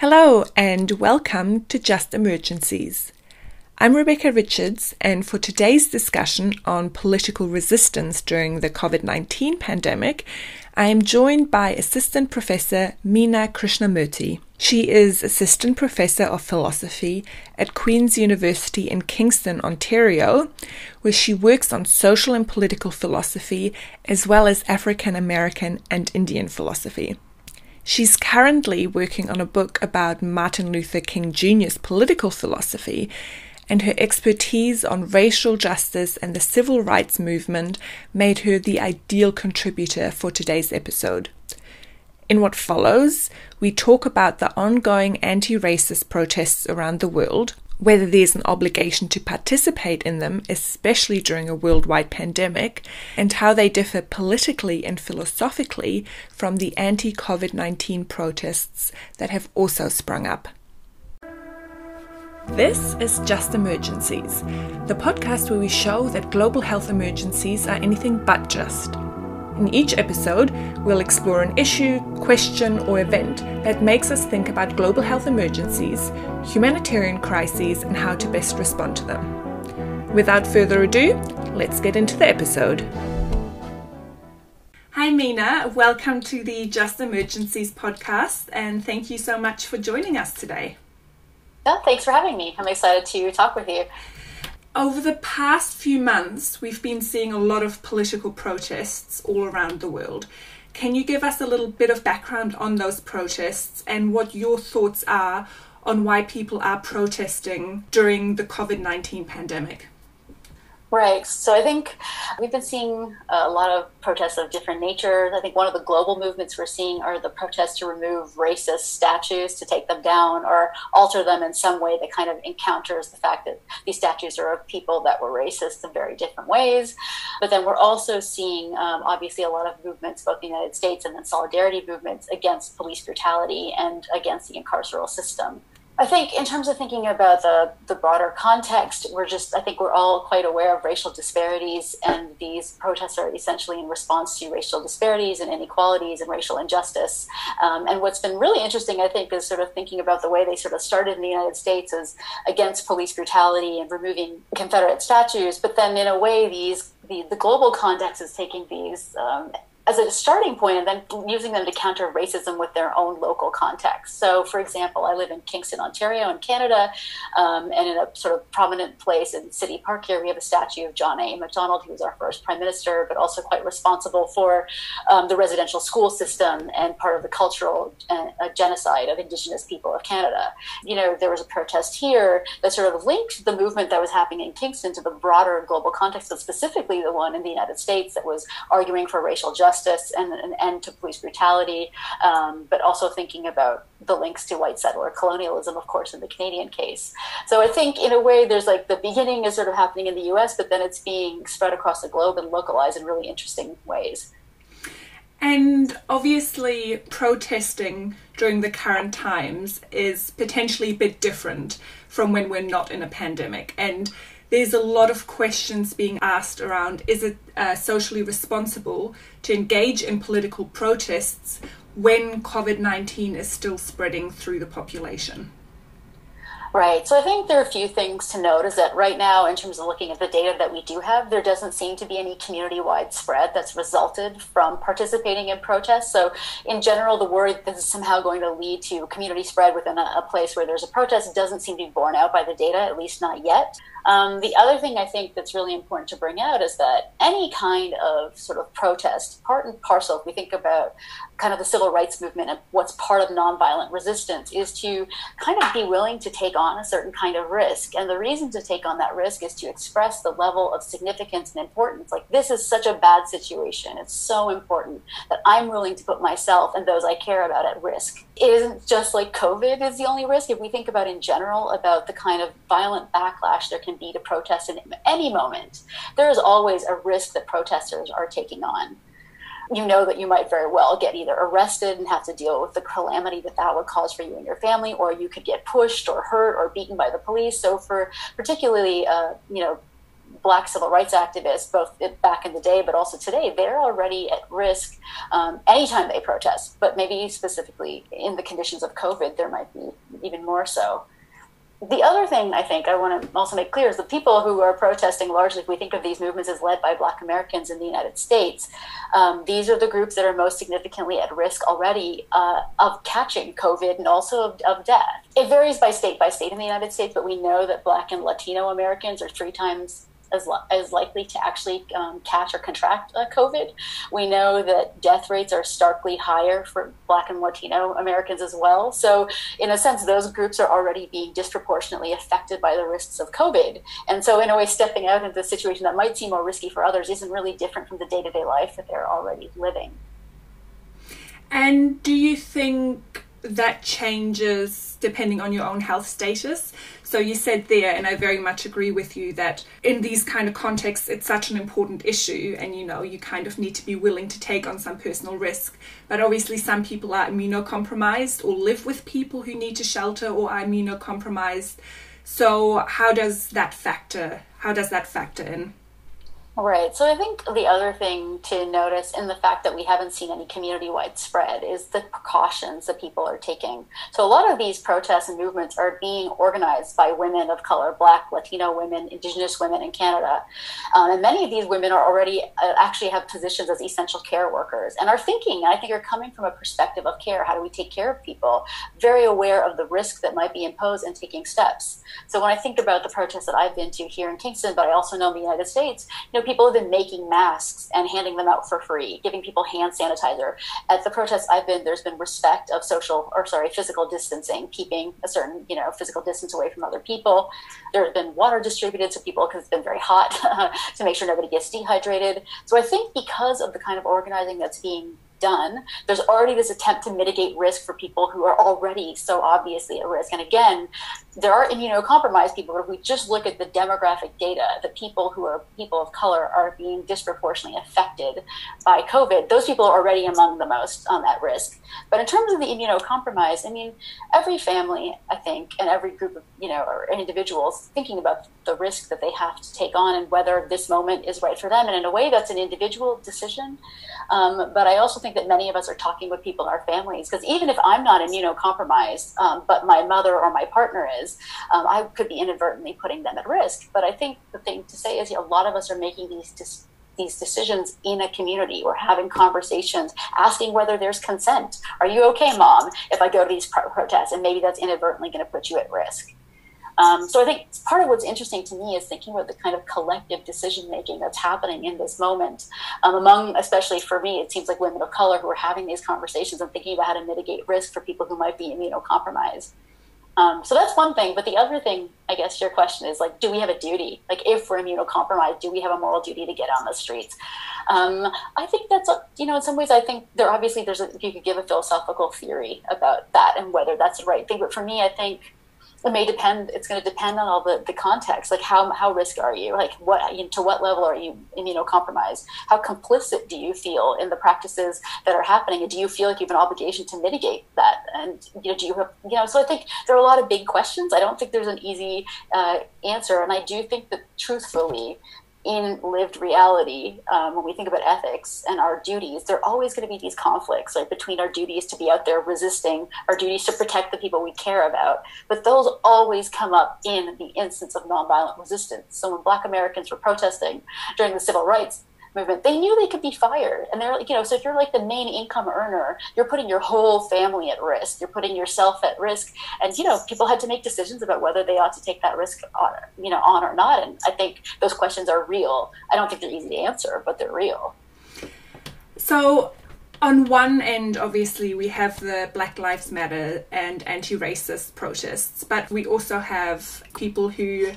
Hello and welcome to Just Emergencies. I'm Rebecca Richards, and for today's discussion on political resistance during the COVID-19 pandemic, I am joined by Assistant Professor Meena Krishnamurthy. She is Assistant Professor of Philosophy at Queen's University in Kingston, Ontario, where she works on social and political philosophy as well as African American and Indian philosophy. She's currently working on a book about Martin Luther King Jr.'s political philosophy, and her expertise on racial justice and the civil rights movement made her the ideal contributor for today's episode. In what follows, we talk about the ongoing anti-racist protests around the world, whether there's an obligation to participate in them, especially during a worldwide pandemic, and how they differ politically and philosophically from the anti-COVID-19 protests that have also sprung up. This is Just Emergencies, the podcast where we show that global health emergencies are anything but just. In each episode, we'll explore an issue, question, or event that makes us think about global health emergencies, humanitarian crises, and how to best respond to them. Without further ado, let's get into the episode. Hi Meena, welcome to the Just Emergencies podcast, and thank you so much for joining us today. Oh, thanks for having me. I'm excited to talk with you. Over the past few months, we've been seeing a lot of political protests all around the world. Can you give us a little bit of background on those protests and what your thoughts are on why people are protesting during the COVID-19 pandemic? Right. So I think we've been seeing a lot of protests of different natures. I think one of the global movements we're seeing are the protests to remove racist statues, to take them down or alter them in some way that kind of encounters the fact that these statues are of people that were racist in very different ways. But then we're also seeing, obviously, a lot of movements, both in the United States and then solidarity movements against police brutality and against the incarceral system. I think in terms of thinking about the broader context, I think we're all quite aware of racial disparities, and these protests are essentially in response to racial disparities and inequalities and racial injustice. And what's been really interesting, I think, is sort of thinking about the way they sort of started in the United States as against police brutality and removing Confederate statues. But then in a way, the global context is taking these as a starting point and then using them to counter racism with their own local context. So, for example, I live in Kingston, Ontario in Canada, and in a sort of prominent place in City Park here, we have a statue of John A. Macdonald, who was our first prime minister, but also quite responsible for the residential school system and part of the cultural genocide of Indigenous people of Canada. You know, there was a protest here that sort of linked the movement that was happening in Kingston to the broader global context, but specifically the one in the United States that was arguing for racial justice and an end to police brutality, but also thinking about the links to white settler colonialism, of course, in the Canadian case. So I think in a way there's like the beginning is sort of happening in the US, but then it's being spread across the globe and localized in really interesting ways. And obviously protesting during the current times is potentially a bit different from when we're not in a pandemic. And there's a lot of questions being asked around, is it socially responsible to engage in political protests when COVID-19 is still spreading through the population? Right. So I think there are a few things to note is that right now, in terms of looking at the data that we do have, there doesn't seem to be any community-wide spread that's resulted from participating in protests. So in general, the worry that this is somehow going to lead to community spread within a place where there's a protest doesn't seem to be borne out by the data, at least not yet. The other thing I think that's really important to bring out is that any kind of sort of protest, part and parcel, if we think about kind of the civil rights movement and what's part of nonviolent resistance, is to kind of be willing to take on a certain kind of risk. And the reason to take on that risk is to express the level of significance and importance. Like, this is such a bad situation. It's so important that I'm willing to put myself and those I care about at risk. It isn't just like COVID is the only risk. If we think about in general about the kind of violent backlash there can be to protest in any moment, there is always a risk that protesters are taking on. You know that you might very well get either arrested and have to deal with the calamity that that would cause for you and your family, or you could get pushed or hurt or beaten by the police. So for particularly, Black civil rights activists, both back in the day, but also today, they're already at risk anytime they protest, but maybe specifically in the conditions of COVID, there might be even more so. The other thing I think I want to also make clear is the people who are protesting largely, if we think of these movements as led by Black Americans in the United States, these are the groups that are most significantly at risk already of catching COVID and also of death. It varies by state in the United States, but we know that Black and Latino Americans are 3 times as likely to actually catch or contract COVID. We know that death rates are starkly higher for Black and Latino Americans as well. So in a sense, those groups are already being disproportionately affected by the risks of COVID. And so in a way, stepping out into a situation that might seem more risky for others isn't really different from the day-to-day life that they're already living. And do you think that changes depending on your own health status? So you said there, and I very much agree with you, that in these kind of contexts, it's such an important issue, and you know, you kind of need to be willing to take on some personal risk. But obviously some people are immunocompromised or live with people who need to shelter or are immunocompromised. So how does that factor in? Right. So I think the other thing to notice in the fact that we haven't seen any community-wide spread is the precautions that people are taking. So a lot of these protests and movements are being organized by women of color, Black, Latino women, Indigenous women in Canada. And many of these women are already actually have positions as essential care workers and are thinking, I think, are coming from a perspective of care. How do we take care of people? Very aware of the risk that might be imposed and taking steps. So when I think about the protests that I've been to here in Kingston, but I also know in the United States, people have been making masks and handing them out for free, giving people hand sanitizer. At the protests I've been, there's been respect of physical distancing, keeping a certain, physical distance away from other people. There has been water distributed to people because it's been very hot to make sure nobody gets dehydrated. So I think because of the kind of organizing that's being done, there's already this attempt to mitigate risk for people who are already so obviously at risk. And again, there are immunocompromised people, but if we just look at the demographic data, the people who are people of color are being disproportionately affected by COVID. Those people are already among the most at risk. But in terms of the immunocompromised, every family, I think, and every group of, or individuals thinking about the risk that they have to take on and whether this moment is right for them. And in a way, that's an individual decision. But I also think that many of us are talking with people in our families, because even if I'm not immunocompromised, but my mother or my partner is, I could be inadvertently putting them at risk. But I think the thing to say is a lot of us are making these decisions in a community. We're having conversations, asking whether there's consent. Are you okay, Mom, if I go to these protests? And maybe that's inadvertently going to put you at risk. So I think part of what's interesting to me is thinking about the kind of collective decision-making that's happening in this moment, especially for me, it seems like women of color who are having these conversations and thinking about how to mitigate risk for people who might be immunocompromised. So that's one thing. But the other thing, I guess your question is, do we have a duty? If we're immunocompromised, do we have a moral duty to get on the streets? I think that's, in some ways, I think you could give a philosophical theory about that and whether that's the right thing. But for me, I think, it's going to depend on all the context. How risk are you? To what level are you immunocompromised? How complicit do you feel in the practices that are happening? And do you feel like you have an obligation to mitigate that? And, do you have, so I think there are a lot of big questions. I don't think there's an easy answer. And I do think that truthfully, in lived reality, when we think about ethics and our duties, there are always going to be these conflicts between our duties to be out there resisting, our duties to protect the people we care about. But those always come up in the instance of nonviolent resistance. So when Black Americans were protesting during the civil rights movement, they knew they could be fired. And they're so if you're the main income earner, you're putting your whole family at risk. You're putting yourself at risk. And, people had to make decisions about whether they ought to take that risk on or not. And I think those questions are real. I don't think they're easy to answer, but they're real. So on one end, obviously, we have the Black Lives Matter and anti-racist protests, but we also have people who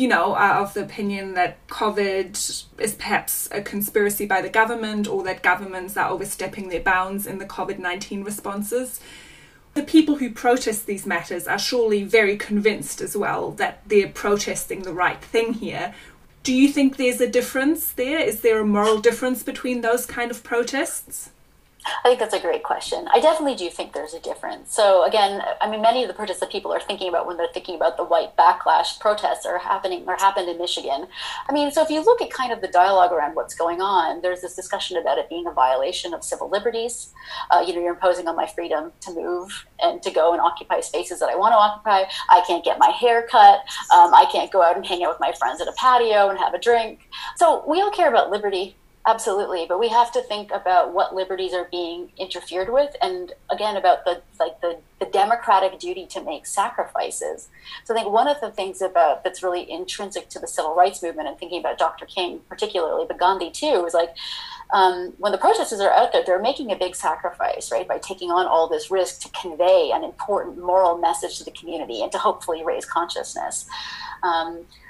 are of the opinion that COVID is perhaps a conspiracy by the government, or that governments are overstepping their bounds in the COVID-19 responses. The people who protest these matters are surely very convinced as well that they're protesting the right thing here. Do you think there's a difference there? Is there a moral difference between those kind of protests? I think that's a great question. I definitely do think there's a difference. So again, I mean, many of the protests that people are thinking about when they're thinking about the white backlash protests are happening or happened in Michigan. I mean, so if you look at kind of the dialogue around what's going on, there's this discussion about it being a violation of civil liberties. You're imposing on my freedom to move and to go and occupy spaces that I want to occupy. I can't get my hair cut. I can't go out and hang out with my friends at a patio and have a drink. So we all care about liberty. Absolutely. But we have to think about what liberties are being interfered with, and again, about the democratic duty to make sacrifices. So I think one of the things about that's really intrinsic to the civil rights movement, and thinking about Dr. King particularly, but Gandhi too, is like, when the protesters are out there, they're making a big sacrifice, right? By taking on all this risk to convey an important moral message to the community and to hopefully raise consciousness.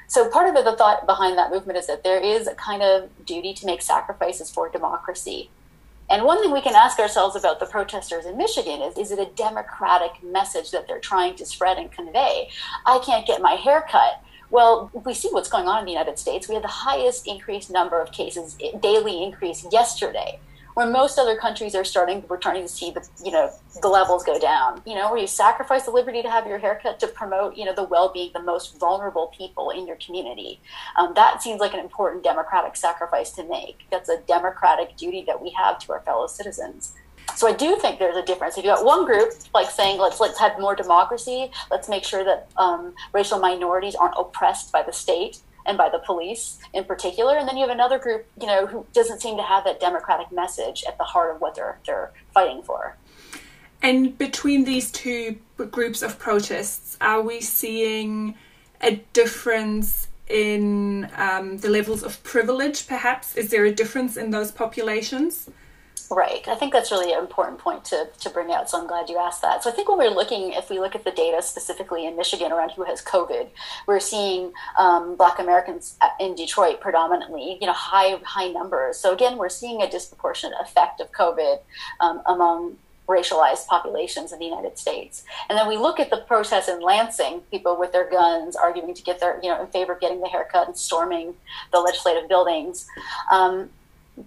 So part of the thought behind that movement is that there is a kind of duty to make sacrifices for democracy. And one thing we can ask ourselves about the protesters in Michigan is it a democratic message that they're trying to spread and convey? I can't get my hair cut. Well, we see what's going on in the United States. We had the highest increased number of cases, daily increase yesterday, where most other countries are starting to see the levels go down, where you sacrifice the liberty to have your haircut to promote, the well-being, the most vulnerable people in your community. That seems like an important democratic sacrifice to make. That's a democratic duty that we have to our fellow citizens. So I do think there's a difference. If you got one group like saying, let's have more democracy, let's make sure that racial minorities aren't oppressed by the state and by the police in particular. And then you have another group, who doesn't seem to have that democratic message at the heart of what they're fighting for. And between these two groups of protests, are we seeing a difference in the levels of privilege, perhaps? Is there a difference in those populations? Right. I think that's really an important point to bring out. So I'm glad you asked that. So I think when if we look at the data specifically in Michigan around who has COVID, we're seeing Black Americans in Detroit predominantly, high numbers. So again, we're seeing a disproportionate effect of COVID among racialized populations in the United States. And then we look at the protests in Lansing, people with their guns arguing to get their, in favor of getting the haircut and storming the legislative buildings.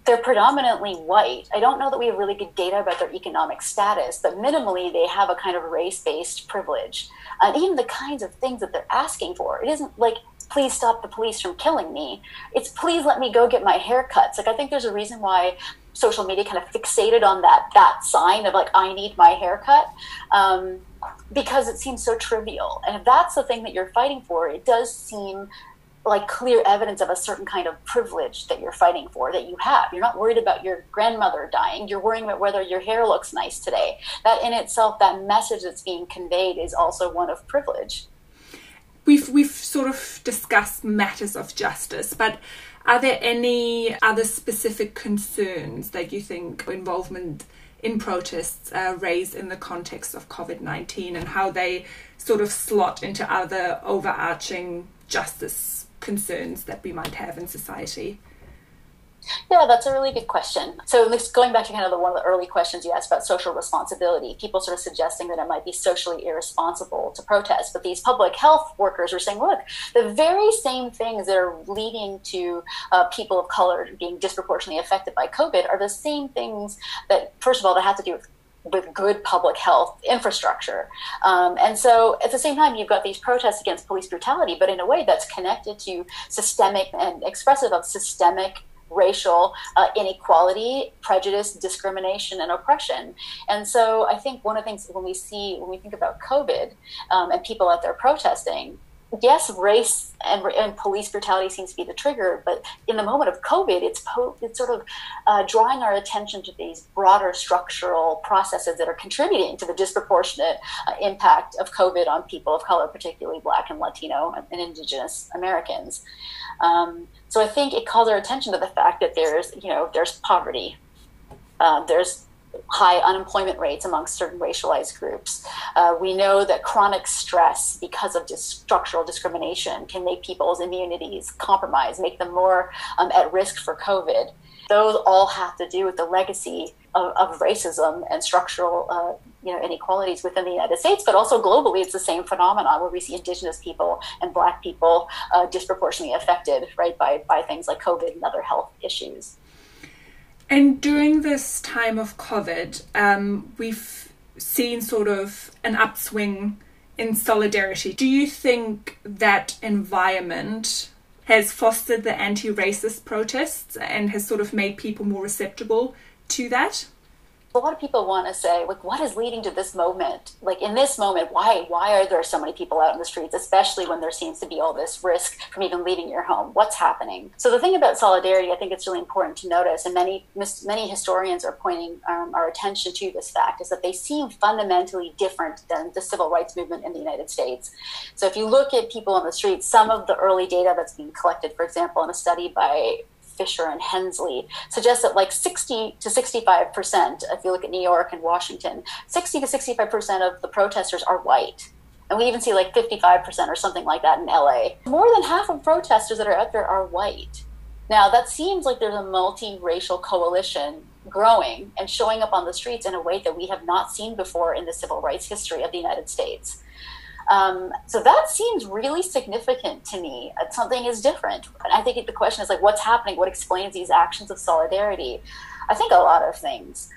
They're predominantly white. I don't know that we have really good data about their economic status, but minimally they have a kind of race-based privilege. And even the kinds of things that they're asking for, it isn't like, please stop the police from killing me. It's please let me go get my haircuts. Like, I think there's a reason why social media kind of fixated on that sign of like, I need my haircut, because it seems so trivial. And if that's the thing that you're fighting for, it does seem like clear evidence of a certain kind of privilege that you're fighting for, that you have. You're not worried about your grandmother dying. You're worrying about whether your hair looks nice today. That in itself, that message that's being conveyed is also one of privilege. We've sort of discussed matters of justice, but are there any other specific concerns that you think involvement in protests raise in the context of COVID-19, and how they sort of slot into other overarching justice concerns that we might have in society? Yeah, that's a really good question. So going back to kind of one of the early questions you asked about social responsibility, people sort of suggesting that it might be socially irresponsible to protest. But these public health workers were saying, look, the very same things that are leading to people of color being disproportionately affected by COVID are the same things that, first of all, that have to do with good public health infrastructure. And so at the same time, you've got these protests against police brutality, but in a way that's connected to systemic and expressive of systemic racial inequality, prejudice, discrimination, and oppression. And so I think one of the things when we think about COVID and people out there protesting, yes, race and police brutality seems to be the trigger, but in the moment of COVID, it's sort of drawing our attention to these broader structural processes that are contributing to the disproportionate impact of COVID on people of color, particularly Black and Latino and Indigenous Americans. So I think it calls our attention to the fact that there's poverty, there's high unemployment rates among certain racialized groups. We know that chronic stress because of structural discrimination can make people's immunities compromised, make them more at risk for COVID. Those all have to do with the legacy of racism and structural inequalities within the United States, but also globally, it's the same phenomenon where we see Indigenous people and Black people disproportionately affected, right, by things like COVID and other health issues. And during this time of COVID, we've seen sort of an upswing in solidarity. Do you think that environment has fostered the anti-racist protests and has sort of made people more receptive to that? A lot of people want to say, like, what is leading to this moment? Like, in this moment, why are there so many people out in the streets, especially when there seems to be all this risk from even leaving your home? What's happening? So the thing about solidarity, I think it's really important to notice, and many historians are pointing our attention to this fact, is that they seem fundamentally different than the civil rights movement in the United States. So if you look at people on the streets, some of the early data that's being collected, for example, in a study by Fisher and Hensley, suggests that like 60 to 65%, if you look at New York and Washington, 60 to 65% of the protesters are white. And we even see like 55% or something like that in LA. More than half of protesters that are out there are white. Now, that seems like there's a multiracial coalition growing and showing up on the streets in a way that we have not seen before in the civil rights history of the United States. So that seems really significant to me. Something is different. And I think the question is, like, what's happening? What explains these actions of solidarity? I think a lot of things.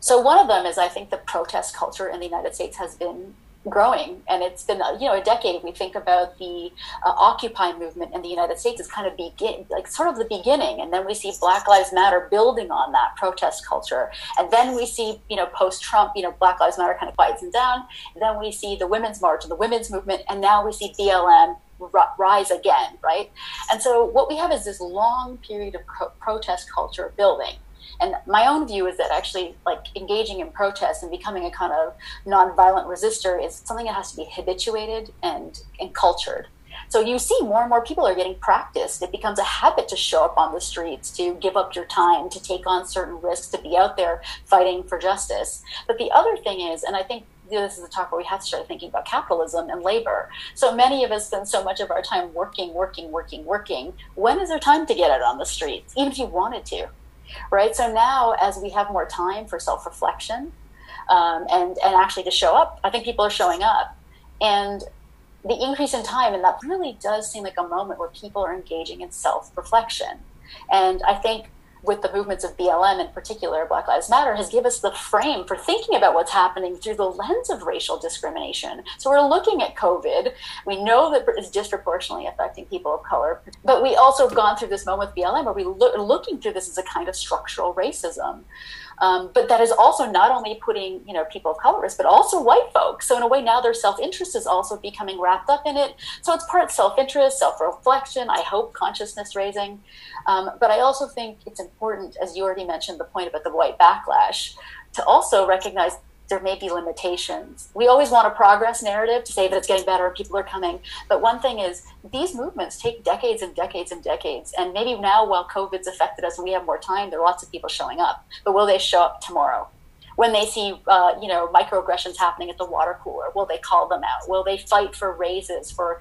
So one of them is, I think the protest culture in the United States has been growing. And it's been, a decade. We think about the Occupy movement in the United States as kind of the beginning. And then we see Black Lives Matter building on that protest culture. And then we see, post-Trump, Black Lives Matter kind of quietens down. And then we see the Women's March and the women's movement. And now we see BLM rise again, right? And so what we have is this long period of protest culture building. And my own view is that actually, like, engaging in protest and becoming a kind of nonviolent resistor is something that has to be habituated and cultured. So you see more and more people are getting practiced. It becomes a habit to show up on the streets, to give up your time, to take on certain risks, to be out there fighting for justice. But the other thing is, and I think this is a talk where we have to start thinking about capitalism and labor. So many of us spend so much of our time working. When is there time to get out on the streets, even if you wanted to? Right. So now, as we have more time for self-reflection and actually to show up, I think people are showing up. And the increase in time, and that really does seem like a moment where people are engaging in self-reflection. And I think with the movements of BLM in particular, Black Lives Matter has given us the frame for thinking about what's happening through the lens of racial discrimination. So we're looking at COVID. We know that it's disproportionately affecting people of color, but we also have gone through this moment with BLM where we're looking through this as a kind of structural racism. But that is also not only putting, people of color at risk, but also white folks. So in a way, now their self-interest is also becoming wrapped up in it. So it's part self-interest, self-reflection, I hope consciousness raising. But I also think it's important, as you already mentioned, the point about the white backlash, to also recognize there may be limitations. We always want a progress narrative to say that it's getting better and people are coming. But one thing is, these movements take decades and decades and decades. And maybe now, while COVID's affected us and we have more time, there are lots of people showing up. But will they show up tomorrow? When they see, microaggressions happening at the water cooler, will they call them out? Will they fight for raises for,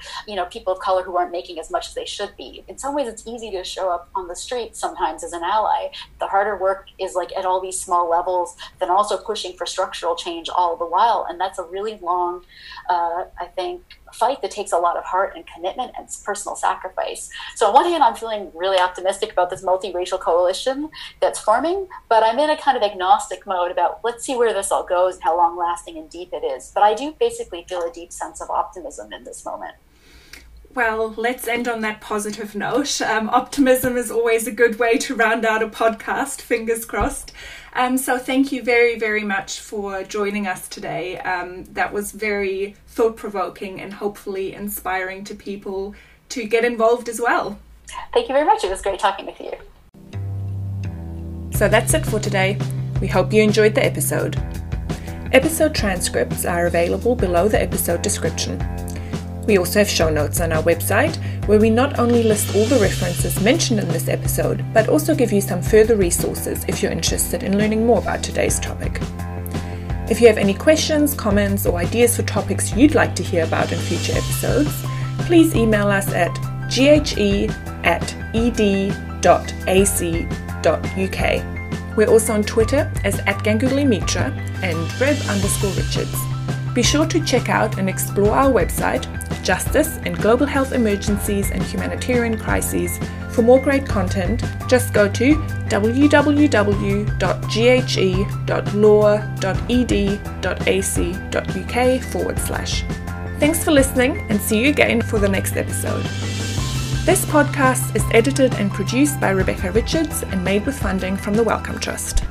people of color who aren't making as much as they should be? In some ways, it's easy to show up on the street sometimes as an ally. The harder work is, like, at all these small levels, then also pushing for structural change all the while. And that's a really long, fight that takes a lot of heart and commitment and personal sacrifice. So on one hand, I'm feeling really optimistic about this multiracial coalition that's forming, but I'm in a kind of agnostic mode about let's see where this all goes and how long lasting and deep it is. But I do basically feel a deep sense of optimism in this moment. Well, let's end on that positive note. Optimism is always a good way to round out a podcast, fingers crossed. So thank you very, very much for joining us today. That was very thought-provoking and hopefully inspiring to people to get involved as well. Thank you very much. It was great talking with you. So that's it for today. We hope you enjoyed the episode. Episode transcripts are available below the episode description. We also have show notes on our website, where we not only list all the references mentioned in this episode, but also give you some further resources if you're interested in learning more about today's topic. If you have any questions, comments, or ideas for topics you'd like to hear about in future episodes, please email us at ghe@ed.ac.uk. We're also on Twitter as @gangulymitra and @Reb_Richards. Be sure to check out and explore our website, Justice and Global Health Emergencies and Humanitarian Crises, For more great content, just go to www.ghe.law.ed.ac.uk/. Thanks for listening, and see you again for the next episode. This podcast is edited and produced by Rebecca Richards and made with funding from the Wellcome Trust.